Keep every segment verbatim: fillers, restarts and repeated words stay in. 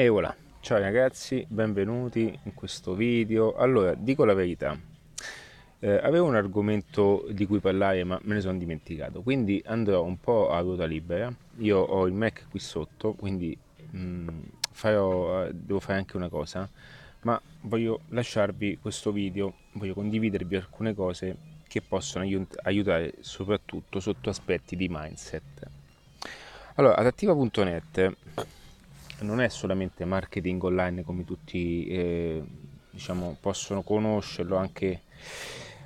E voilà, ciao ragazzi, benvenuti in questo video. Allora, dico la verità, eh, avevo un argomento di cui parlare ma me ne sono dimenticato, quindi andrò un po' a ruota libera. Io ho il Mac qui sotto, quindi mh, farò, devo fare anche una cosa, ma voglio lasciarvi questo video, voglio condividervi alcune cose che possono aiut- aiutare soprattutto sotto aspetti di mindset. Allora, Adattiva punto net non è solamente marketing online come tutti eh, diciamo possono conoscerlo, anche,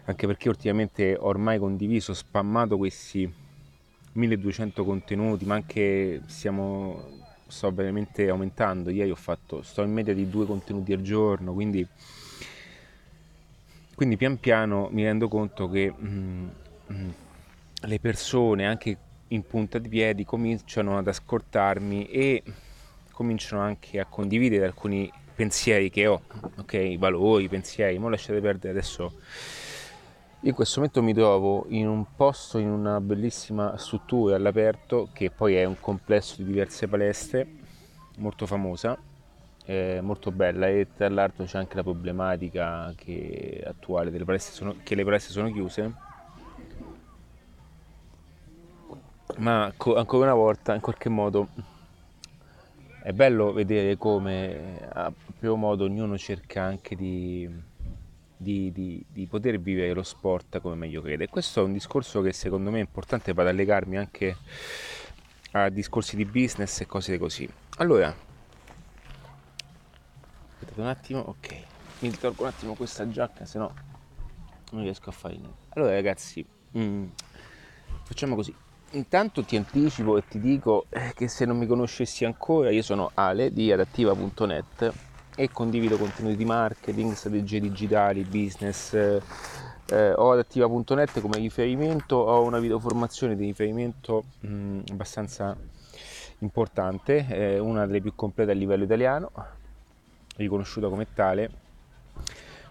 anche perché ultimamente ormai condiviso, spammato questi milleduecento contenuti, ma anche siamo sto veramente aumentando. Ieri ho fatto, sto in media di due contenuti al giorno, quindi quindi pian piano mi rendo conto che mh, mh, le persone anche in punta di piedi cominciano ad ascoltarmi e cominciano anche a condividere alcuni pensieri che ho, ok, valori, pensieri, ma lasciate perdere adesso. In questo momento mi trovo in un posto, in una bellissima struttura all'aperto, che poi è un complesso di diverse palestre, molto famosa, eh, molto bella, e tra l'altro c'è anche la problematica che attuale delle palestre, sono, che le palestre sono chiuse, ma co- ancora una volta in qualche modo è bello vedere come a primo modo ognuno cerca anche di, di, di, di poter vivere lo sport come meglio crede. Questo è un discorso che secondo me è importante per allegarmi anche a discorsi di business e cose così. Allora, aspettate un attimo, ok, mi tolgo un attimo questa giacca, sennò non riesco a fare niente. Allora ragazzi, mm, facciamo così. Intanto ti anticipo e ti dico che se non mi conoscessi ancora, io sono Ale di Adattiva punto net e condivido contenuti di marketing, strategie digitali, business. Eh, ho Adattiva punto net come riferimento, ho una videoformazione di riferimento mh, abbastanza importante, eh, una delle più complete a livello italiano, riconosciuta come tale,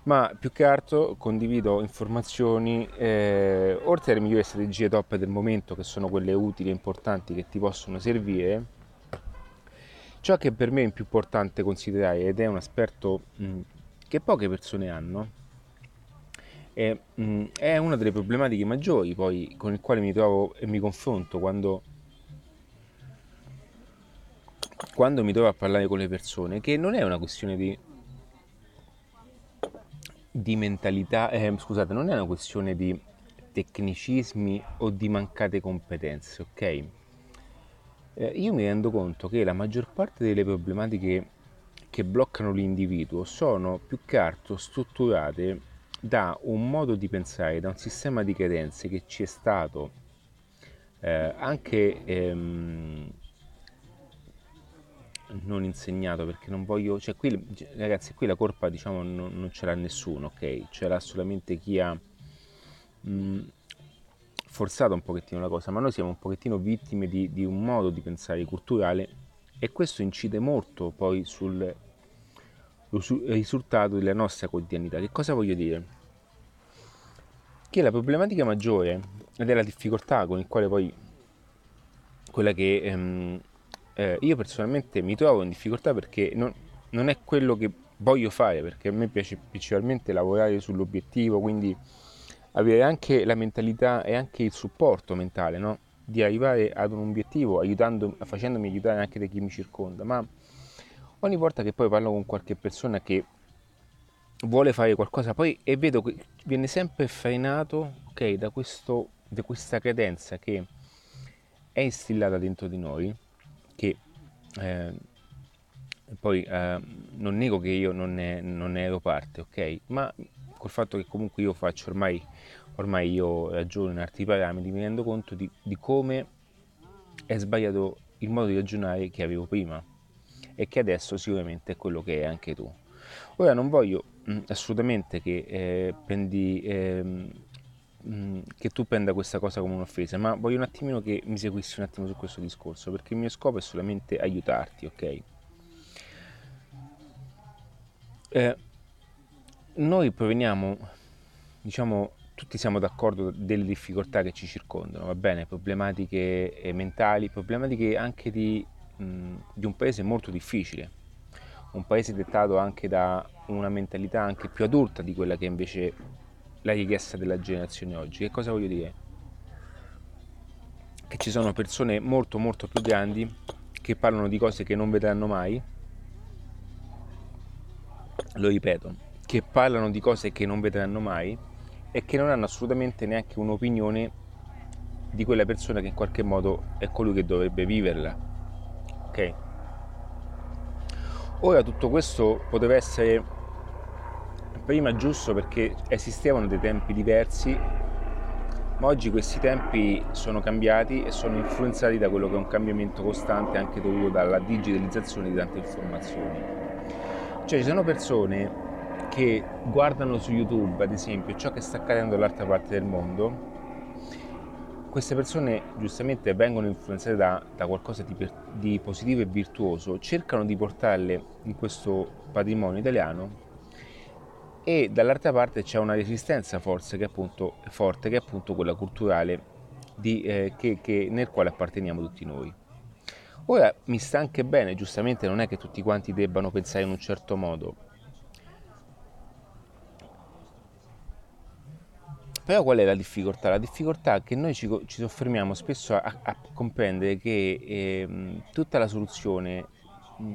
ma più che altro condivido informazioni eh, oltre alle migliori strategie top del momento, che sono quelle utili e importanti che ti possono servire. Ciò che per me è più importante considerare, ed è un aspetto mh, che poche persone hanno, è, mh, è una delle problematiche maggiori poi con il quale mi trovo e mi confronto quando quando mi trovo a parlare con le persone, che non è una questione di di mentalità, eh, scusate, non è una questione di tecnicismi o di mancate competenze, ok? Eh, io mi rendo conto che la maggior parte delle problematiche che bloccano l'individuo sono più che altro strutturate da un modo di pensare, da un sistema di credenze che ci è stato eh, anche ehm, non insegnato, perché non voglio, cioè qui ragazzi, qui la colpa diciamo non, non ce l'ha nessuno, ok? Ce l'ha solamente chi ha mh, forzato un pochettino la cosa, ma noi siamo un pochettino vittime di, di un modo di pensare culturale, e questo incide molto poi sul risultato della nostra quotidianità. Che cosa voglio dire? Che la problematica maggiore, ed è la difficoltà con il quale poi quella che ehm, Eh, io personalmente mi trovo in difficoltà, perché non, non è quello che voglio fare, perché a me piace principalmente lavorare sull'obiettivo, quindi avere anche la mentalità e anche il supporto mentale, no? Di arrivare ad un obiettivo aiutando, facendomi aiutare anche da chi mi circonda. Ma ogni volta che poi parlo con qualche persona che vuole fare qualcosa poi, e vedo che viene sempre frenato, ok, da, questo, da questa credenza che è instillata dentro di noi, che eh, poi eh, non nego che io non ne, non ne ero parte, ok? Ma col fatto che comunque io faccio ormai, ormai io ragiono in altri parametri, mi rendo conto di, di come è sbagliato il modo di ragionare che avevo prima e che adesso sicuramente è quello che è anche tu. Ora non voglio mh, assolutamente che, eh, prendi, eh, mh, che tu prenda questa cosa come un'offesa, ma voglio un attimino che mi seguissi un attimo su questo discorso, perché il mio scopo è solamente aiutarti, ok? Eh, noi proveniamo, diciamo, tutti siamo d'accordo delle difficoltà che ci circondano, va bene? Problematiche mentali, problematiche anche di, mh, di un paese molto difficile, un paese dettato anche da una mentalità anche più adulta di quella che invece è la richiesta della generazione oggi. Che cosa voglio dire? Che ci sono persone molto molto più grandi che parlano di cose che non vedranno mai, lo ripeto, che parlano di cose che non vedranno mai e che non hanno assolutamente neanche un'opinione di quella persona che in qualche modo è colui che dovrebbe viverla, ok? Ora tutto questo poteva essere prima giusto perché esistevano dei tempi diversi, ma oggi questi tempi sono cambiati e sono influenzati da quello che è un cambiamento costante anche dovuto dalla digitalizzazione di tante informazioni. Cioè ci sono persone che guardano su YouTube, ad esempio, ciò che sta accadendo dall'altra parte del mondo. Queste persone giustamente vengono influenzate da, da qualcosa di, per, di positivo e virtuoso, cercano di portarle in questo patrimonio italiano e dall'altra parte c'è una resistenza forse, che appunto, forte, che è appunto quella culturale di, eh, che, che, nel quale apparteniamo tutti noi. Ora mi sta anche bene, giustamente non è che tutti quanti debbano pensare in un certo modo, però qual è la difficoltà? La difficoltà è che noi ci, ci soffermiamo spesso a, a comprendere che eh, tutta la soluzione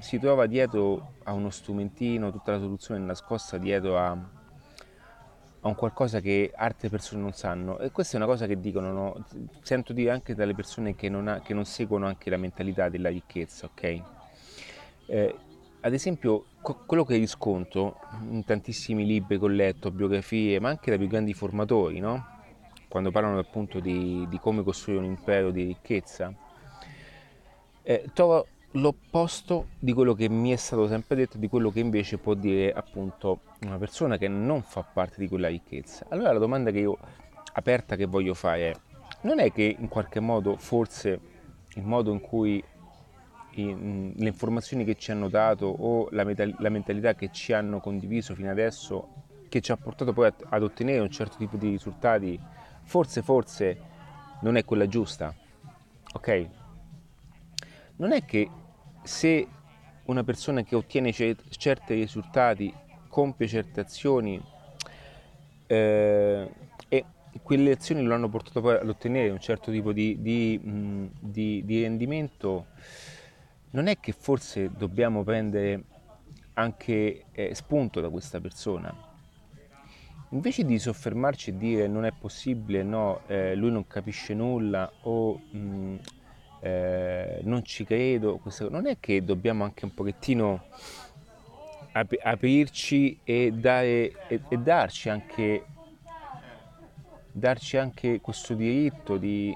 si trova dietro a uno strumentino, tutta la soluzione è nascosta dietro a, a un qualcosa che altre persone non sanno, e questa è una cosa che dicono, no? Sento dire anche dalle persone che non, ha, che non seguono anche la mentalità della ricchezza, ok? Eh, ad esempio co- quello che riscontro in tantissimi libri che ho letto, biografie, ma anche da più grandi formatori, no? Quando parlano appunto di, di come costruire un impero di ricchezza, eh, trovo l'opposto di quello che mi è stato sempre detto, di quello che invece può dire appunto una persona che non fa parte di quella ricchezza. Allora la domanda che io aperta che voglio fare è: non è che in qualche modo forse il modo in cui in, le informazioni che ci hanno dato o la, meta, la mentalità che ci hanno condiviso fino adesso, che ci ha portato poi ad, ad ottenere un certo tipo di risultati, forse forse non è quella giusta, ok? Non è che se una persona che ottiene cet- certi risultati, compie certe azioni eh, e quelle azioni lo hanno portato poi ad ottenere un certo tipo di, di, mh, di, di rendimento, non è che forse dobbiamo prendere anche eh, spunto da questa persona? Invece di soffermarci e dire non è possibile, no, eh, lui non capisce nulla o mh, Eh, non ci credo, questa, non è che dobbiamo anche un pochettino ap- aprirci e, dare, e, e darci anche darci anche questo diritto di,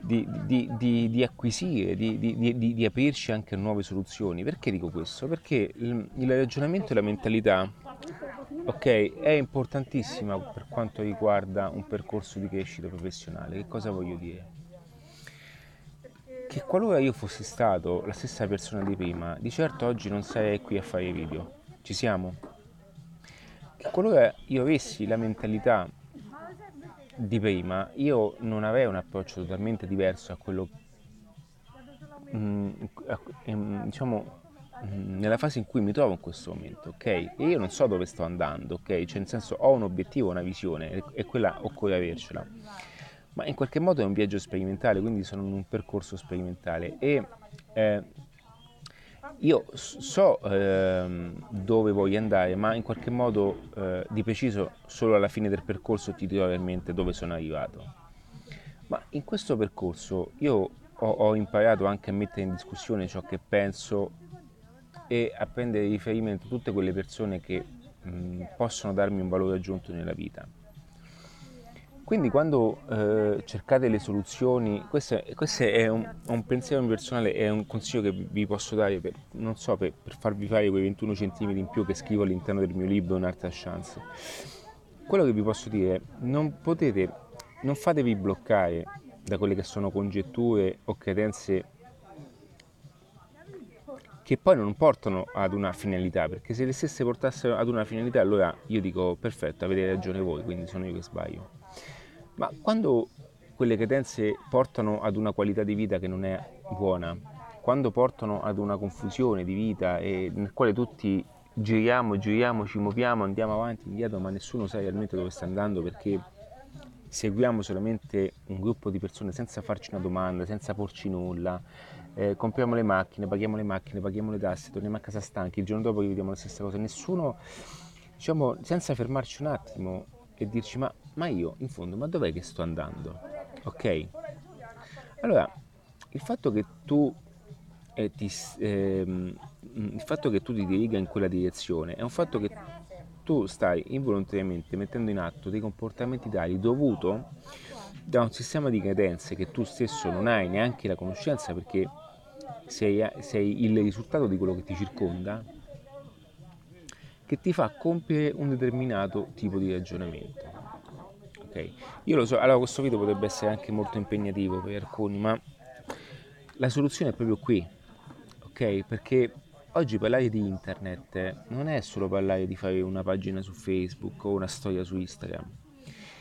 di, di, di, di acquisire, di, di, di, di aprirci anche a nuove soluzioni. Perché dico questo? Perché il, il ragionamento e la mentalità, ok, è importantissima per quanto riguarda un percorso di crescita professionale. Che cosa voglio dire? Che qualora io fossi stato la stessa persona di prima, di certo oggi non sarei qui a fare video. Ci siamo? Che qualora io avessi la mentalità di prima, io non avrei un approccio totalmente diverso a quello, diciamo, nella fase in cui mi trovo in questo momento, ok? E io non so dove sto andando, ok? Cioè nel senso, ho un obiettivo, una visione, e quella occorre avercela. Ma in qualche modo è un viaggio sperimentale, quindi sono in un percorso sperimentale e eh, io so eh, dove voglio andare, ma in qualche modo eh, di preciso solo alla fine del percorso ti dirò veramente dove sono arrivato. Ma in questo percorso io ho, ho imparato anche a mettere in discussione ciò che penso e a prendere riferimento a tutte quelle persone che mh, possono darmi un valore aggiunto nella vita. Quindi quando eh, cercate le soluzioni, questo, questo è un, un pensiero personale, è un consiglio che vi posso dare per, non so, per, per farvi fare quei ventuno centimetri in più che scrivo all'interno del mio libro Un'arte a chance. Quello che vi posso dire è: non potete, non fatevi bloccare da quelle che sono congetture o credenze che poi non portano ad una finalità, perché se le stesse portassero ad una finalità allora io dico perfetto, avete ragione voi, quindi sono io che sbaglio. Ma quando quelle credenze portano ad una qualità di vita che non è buona, quando portano ad una confusione di vita e nel quale tutti giriamo, giriamo, ci muoviamo, andiamo avanti, indietro, ma nessuno sa realmente dove sta andando, perché seguiamo solamente un gruppo di persone senza farci una domanda, senza porci nulla. Eh, compriamo le macchine, paghiamo le macchine, paghiamo le tasse, torniamo a casa stanchi, il giorno dopo rivediamo la stessa cosa. Nessuno, diciamo, senza fermarci un attimo e dirci ma, ma io in fondo ma dov'è che sto andando? Ok? Allora, il fatto che tu eh, ti, eh, il fatto che tu ti diriga in quella direzione è un fatto che tu stai involontariamente mettendo in atto dei comportamenti tali dovuto da un sistema di credenze che tu stesso non hai neanche la conoscenza, perché sei, sei il risultato di quello che ti circonda, che ti fa compiere un determinato tipo di ragionamento. Ok, io lo so, allora questo video potrebbe essere anche molto impegnativo per alcuni, ma la soluzione è proprio qui, ok? Perché oggi parlare di internet non è solo parlare di fare una pagina su Facebook o una storia su Instagram,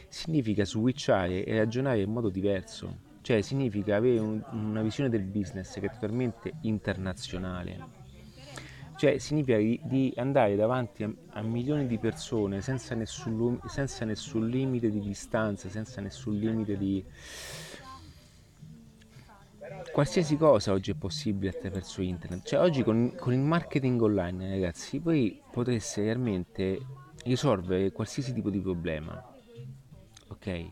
significa switchare e ragionare in modo diverso, cioè significa avere un, una visione del business che è totalmente internazionale, cioè significa di, di andare davanti a, a milioni di persone senza nessun, senza nessun limite di distanza, senza nessun limite di... Qualsiasi cosa oggi è possibile attraverso internet, cioè oggi con, con il marketing online, ragazzi, voi potreste realmente risolvere qualsiasi tipo di problema, ok?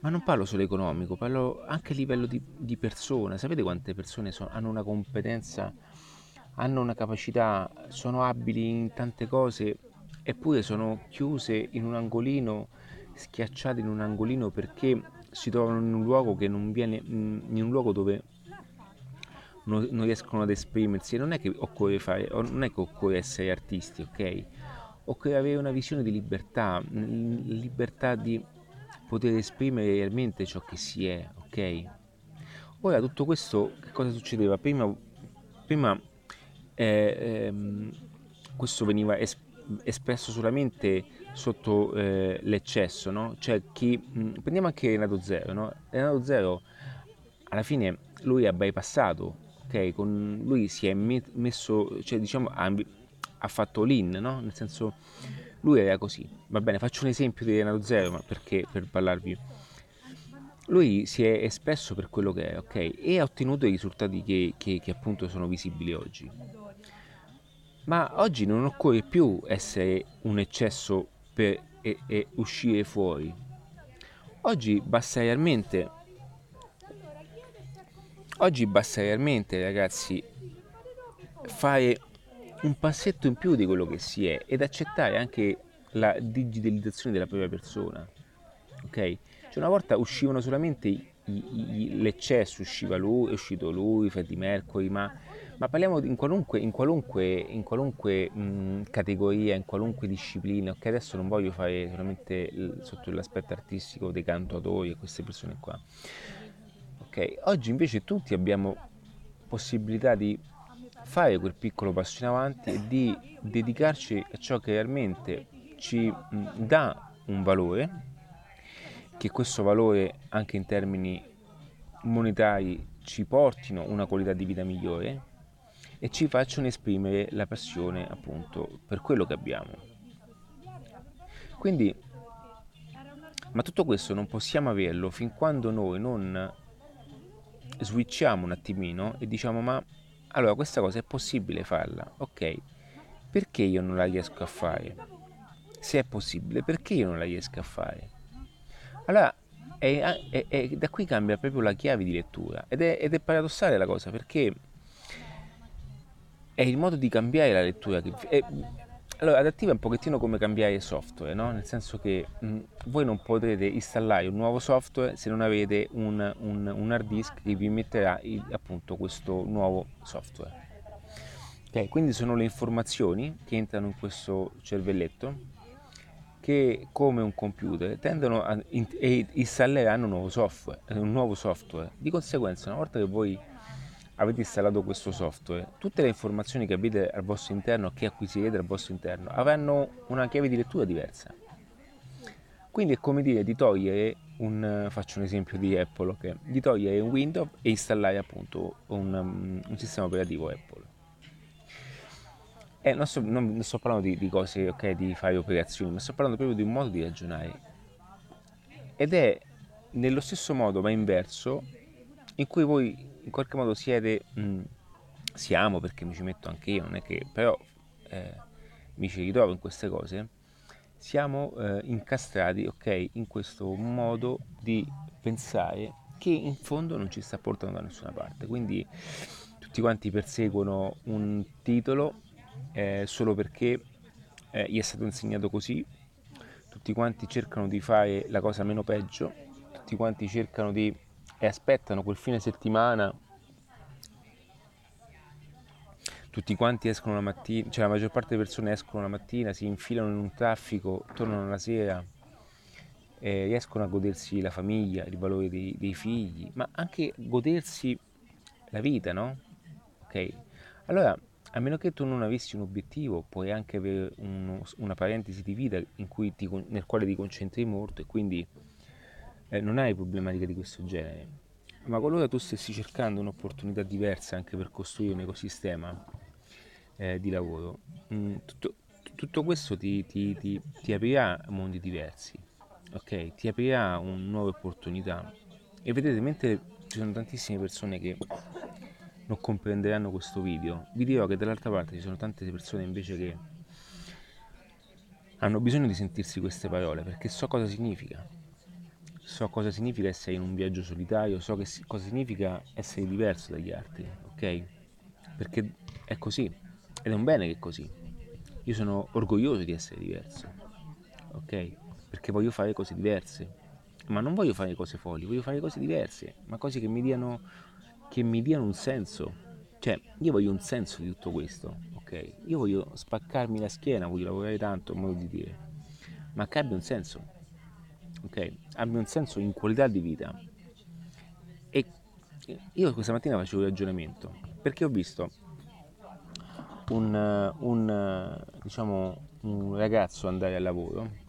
Ma non parlo solo economico, parlo anche a livello di, di persona. Sapete quante persone sono, hanno una competenza, hanno una capacità, sono abili in tante cose, eppure sono chiuse in un angolino, schiacciate in un angolino perché si trovano in un luogo che non viene, in un luogo dove non, non riescono ad esprimersi. Non è che occorre fare, non è che occorre essere artisti, ok? Occorre avere una visione di libertà, libertà di poter esprimere realmente ciò che si è, ok? Ora tutto questo, che cosa succedeva? Prima, prima eh, ehm, questo veniva es- espresso solamente sotto eh, l'eccesso, no? Cioè chi mh, prendiamo anche Renato Zero, no? Renato Zero alla fine lui ha bypassato, ok? Con lui si è met- messo, cioè diciamo ha, ha fatto l'in, no? Nel senso lui era così. Va bene, faccio un esempio di Renato Zero, ma perché per parlarvi. Lui si è espresso per quello che è, ok? E ha ottenuto i risultati che, che, che appunto sono visibili oggi. Ma oggi non occorre più essere un eccesso per e, e uscire fuori. Oggi basta realmente, oggi basta realmente, ragazzi, fare un passetto in più di quello che si è ed accettare anche la digitalizzazione della propria persona, ok? Cioè una volta uscivano solamente i, i, i, l'eccesso, usciva lui, è uscito lui, Freddie Mercury, ma Ma parliamo in qualunque, in qualunque, in qualunque mh, categoria, in qualunque disciplina, ok? Adesso non voglio fare solamente il, sotto l'aspetto artistico dei cantatori e queste persone qua, ok? Oggi invece tutti abbiamo possibilità di fare quel piccolo passo in avanti e di dedicarci a ciò che realmente ci mh, dà un valore, che questo valore anche in termini monetari ci portino una qualità di vita migliore e ci facciano esprimere la passione appunto per quello che abbiamo. Quindi, ma tutto questo non possiamo averlo fin quando noi non switchiamo un attimino e diciamo ma allora questa cosa è possibile farla, ok? Perché io non la riesco a fare? Se è possibile, perché io non la riesco a fare? Allora è, è, è, da qui cambia proprio la chiave di lettura ed è, ed è paradossale la cosa, perché è il modo di cambiare la lettura. Che, è, allora, Adattiva è un pochettino come cambiare software, no? Nel senso che mh, voi non potrete installare un nuovo software se non avete un, un, un hard disk che vi metterà il, appunto questo nuovo software. Okay, quindi sono le informazioni che entrano in questo cervelletto che, come un computer, tendono a in, e installeranno un nuovo software, un nuovo software. Di conseguenza, una volta che voi avete installato questo software, tutte le informazioni che avete al vostro interno, che acquisirete al vostro interno, avranno una chiave di lettura diversa. Quindi è come dire di togliere un, faccio un esempio di Apple, che gli togliere Windows e installare appunto un, un sistema operativo Apple. Eh, non, sto, non, non sto parlando di, di cose, ok, di fare operazioni, ma sto parlando proprio di un modo di ragionare. Ed è nello stesso modo, ma inverso, in cui voi in qualche modo siete, mh, siamo, perché mi ci metto anche io, non è che, però eh, mi ci ritrovo in queste cose, siamo eh, incastrati, ok, in questo modo di pensare che in fondo non ci sta portando da nessuna parte. Quindi tutti quanti perseguono un titolo Eh, solo perché eh, gli è stato insegnato così, tutti quanti cercano di fare la cosa meno peggio, tutti quanti cercano di e eh, aspettano quel fine settimana, tutti quanti escono la mattina, cioè la maggior parte delle persone escono la mattina, si infilano in un traffico, tornano la sera, eh, riescono a godersi la famiglia, il valore dei, dei figli, ma anche godersi la vita, no? Ok, allora, a meno che tu non avessi un obiettivo, puoi anche avere uno, una parentesi di vita in cui ti, nel quale ti concentri molto e quindi eh, non hai problematiche di questo genere. Ma qualora tu stessi cercando un'opportunità diversa anche per costruire un ecosistema eh, di lavoro, mh, tutto, tutto questo ti, ti, ti, ti aprirà mondi diversi, ok? Ti aprirà un, nuove opportunità. E vedete, mentre ci sono tantissime persone che non comprenderanno questo video, vi dirò che dall'altra parte ci sono tante persone invece che hanno bisogno di sentirsi queste parole, perché so cosa significa, so cosa significa essere in un viaggio solitario, so che si- cosa significa essere diverso dagli altri, ok? Perché è così, ed è un bene che è così. Io sono orgoglioso di essere diverso, ok? Perché voglio fare cose diverse, ma non voglio fare cose folli, voglio fare cose diverse, ma cose che mi diano che mi diano un senso, cioè io voglio un senso di tutto questo, ok? Io voglio spaccarmi la schiena, voglio lavorare tanto, in modo di dire, ma che abbia un senso, ok? Abbia un senso in qualità di vita. E io questa mattina facevo un ragionamento, perché ho visto un, un, diciamo, un ragazzo andare al lavoro,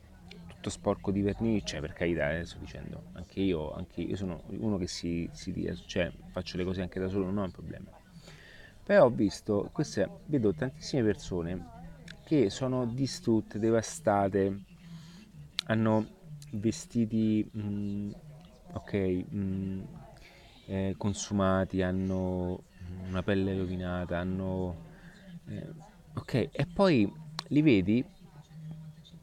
tutto sporco di vernice, per carità, adesso dicendo, anche io, anche io sono uno che si, si dia, cioè faccio le cose anche da solo, non ho un problema. Però ho visto, queste, vedo tantissime persone che sono distrutte, devastate, hanno vestiti, mh, ok, mh, eh, consumati, hanno una pelle rovinata, hanno, eh, ok, e poi li vedi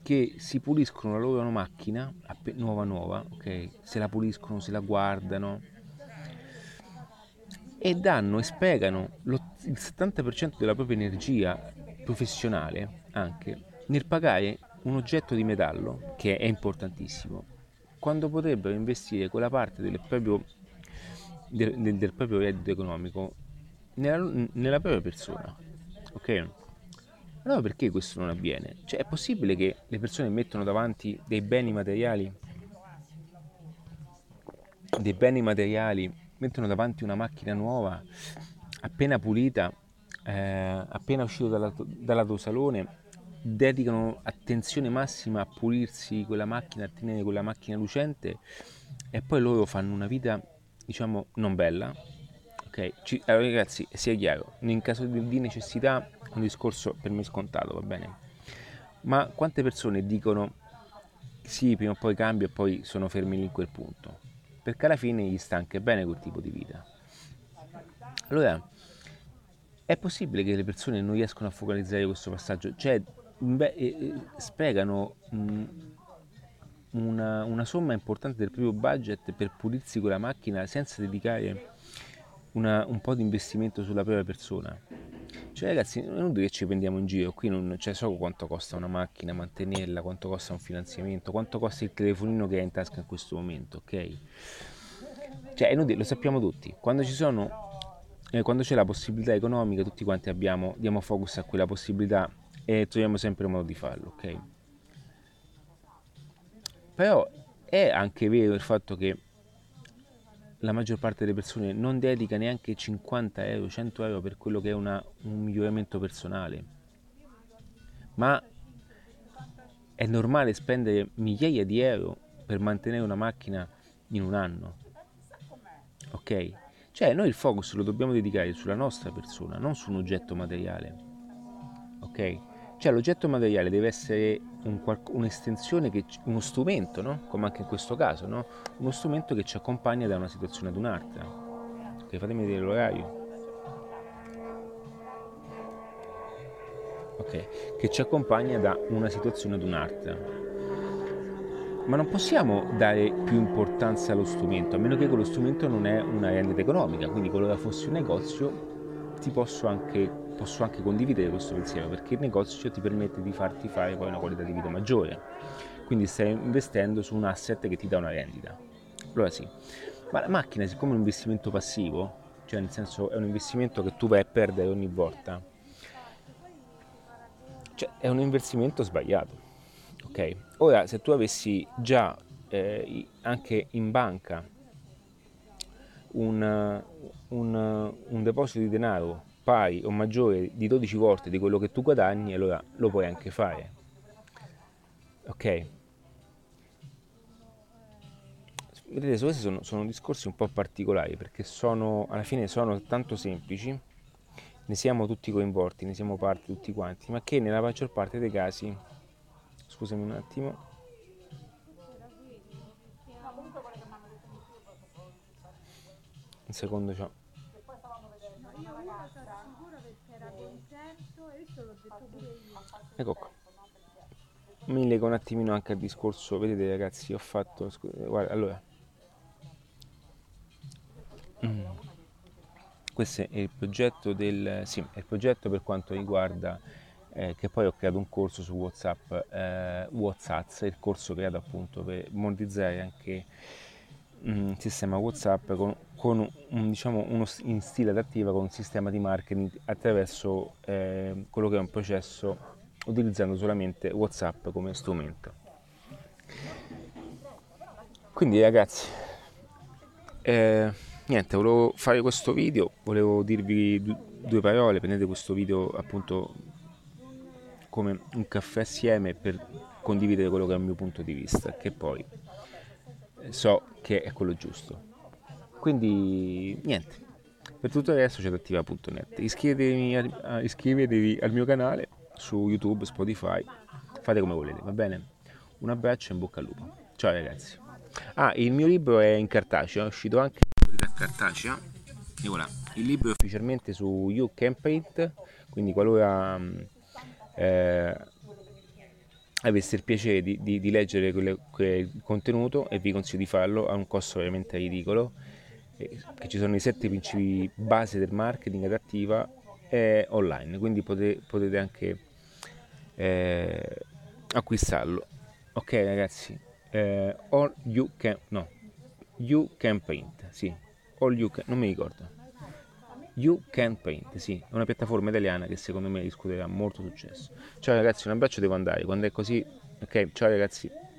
che si puliscono la loro macchina nuova nuova, ok? Se la puliscono, se la guardano e danno e spiegano lo, il settanta per cento della propria energia professionale anche nel pagare un oggetto di metallo che è importantissimo, quando potrebbero investire quella parte del proprio, del, del, del proprio reddito economico nella, nella propria persona, ok? Allora perché questo non avviene? Cioè è possibile che le persone mettono davanti dei beni materiali, dei beni materiali, mettono davanti una macchina nuova, appena pulita, eh, appena uscito dall'autosalone, dalla dedicano attenzione massima a pulirsi quella macchina, a tenere quella macchina lucente, e poi loro fanno una vita, diciamo, non bella, ok? Ci, allora ragazzi, sia chiaro, in caso di, di necessità, un discorso per me scontato, va bene, ma quante persone dicono sì, prima o poi cambio e poi sono fermi lì in quel punto, perché alla fine gli sta anche bene quel tipo di vita. Allora è possibile che le persone non riescono a focalizzare questo passaggio, cioè beh, spiegano mh, una, una somma importante del proprio budget per pulirsi quella macchina senza dedicare una, un po' di investimento sulla propria persona. Cioè ragazzi, non che ci prendiamo in giro, qui non c'è, so quanto costa una macchina, mantenerla, quanto costa un finanziamento, quanto costa il telefonino che hai in tasca in questo momento, ok? Cioè noi lo sappiamo tutti, quando ci sono, eh, quando c'è la possibilità economica, tutti quanti abbiamo, diamo focus a quella possibilità e troviamo sempre un modo di farlo, ok? Però è anche vero il fatto che la maggior parte delle persone non dedica neanche cinquanta euro, cento euro per quello che è una, un miglioramento personale, ma è normale spendere migliaia di euro per mantenere una macchina in un anno, ok? Cioè noi il focus lo dobbiamo dedicare sulla nostra persona, non su un oggetto materiale, ok? Cioè l'oggetto materiale deve essere un, un'estensione, che, uno strumento, no? Come anche in questo caso, no? Uno strumento che ci accompagna da una situazione ad un'altra. Ok, fatemi vedere l'orario. Ok, che ci accompagna da una situazione ad un'altra. Ma non possiamo dare più importanza allo strumento, a meno che quello strumento non è una rendita economica, quindi qualora fossi un negozio ti posso anche, posso anche condividere questo pensiero, perché il negozio ti permette di farti fare poi una qualità di vita maggiore, quindi stai investendo su un asset che ti dà una rendita. Allora sì, ma la macchina, siccome è un investimento passivo, cioè nel senso è un investimento che tu vai a perdere ogni volta, cioè è un investimento sbagliato. Okay. Ora, se tu avessi già eh, anche in banca un, un, un deposito di denaro pari o maggiore di dodici volte di quello che tu guadagni, allora lo puoi anche fare. Ok? Vedete, questi sono, sono discorsi un po' particolari, perché sono, alla fine sono tanto semplici, ne siamo tutti coinvolti, ne siamo parte tutti quanti, ma che nella maggior parte dei casi... Scusami un attimo. Un secondo, ciao. Ecco qua. Mi leggo un attimino anche al discorso. Vedete ragazzi, ho fatto... Scusate, guarda, allora. Mm. Questo è il progetto del... Sì, è il progetto per quanto riguarda... Eh, che poi ho creato un corso su WhatsApp, eh, WhatsApp, il corso creato appunto per monetizzare anche mm, il sistema WhatsApp con, con un, diciamo, uno in stile adattiva, con un sistema di marketing attraverso eh, quello che è un processo utilizzando solamente WhatsApp come strumento. Quindi ragazzi, eh, niente, volevo fare questo video, volevo dirvi due parole. Prendete questo video appunto come un caffè assieme per condividere quello che è il mio punto di vista, che poi so che è quello giusto. Quindi niente, per tutto il resto c'è Adattiva punto net. Iscrivetevi, iscrivetevi al mio canale su YouTube, Spotify, fate come volete, va bene? Un abbraccio e in bocca al lupo. Ciao ragazzi. Ah, il mio libro è in cartacea, è uscito anche in cartacea. E voilà, il libro è ufficialmente su YouCanPrint, quindi qualora... Eh, aveste il piacere di, di, di leggere quelle, quel contenuto, e vi consiglio di farlo a un costo veramente ridicolo, eh, che ci sono i sette principi base del marketing adattiva eh, online, quindi potete, potete anche eh, acquistarlo. Ok ragazzi, eh, all you can no you can print sì all you can non mi ricordo YouCanPrint, sì, è una piattaforma italiana che secondo me riscuoterà molto successo. Ciao ragazzi, un abbraccio, devo andare, quando è così, ok, ciao ragazzi.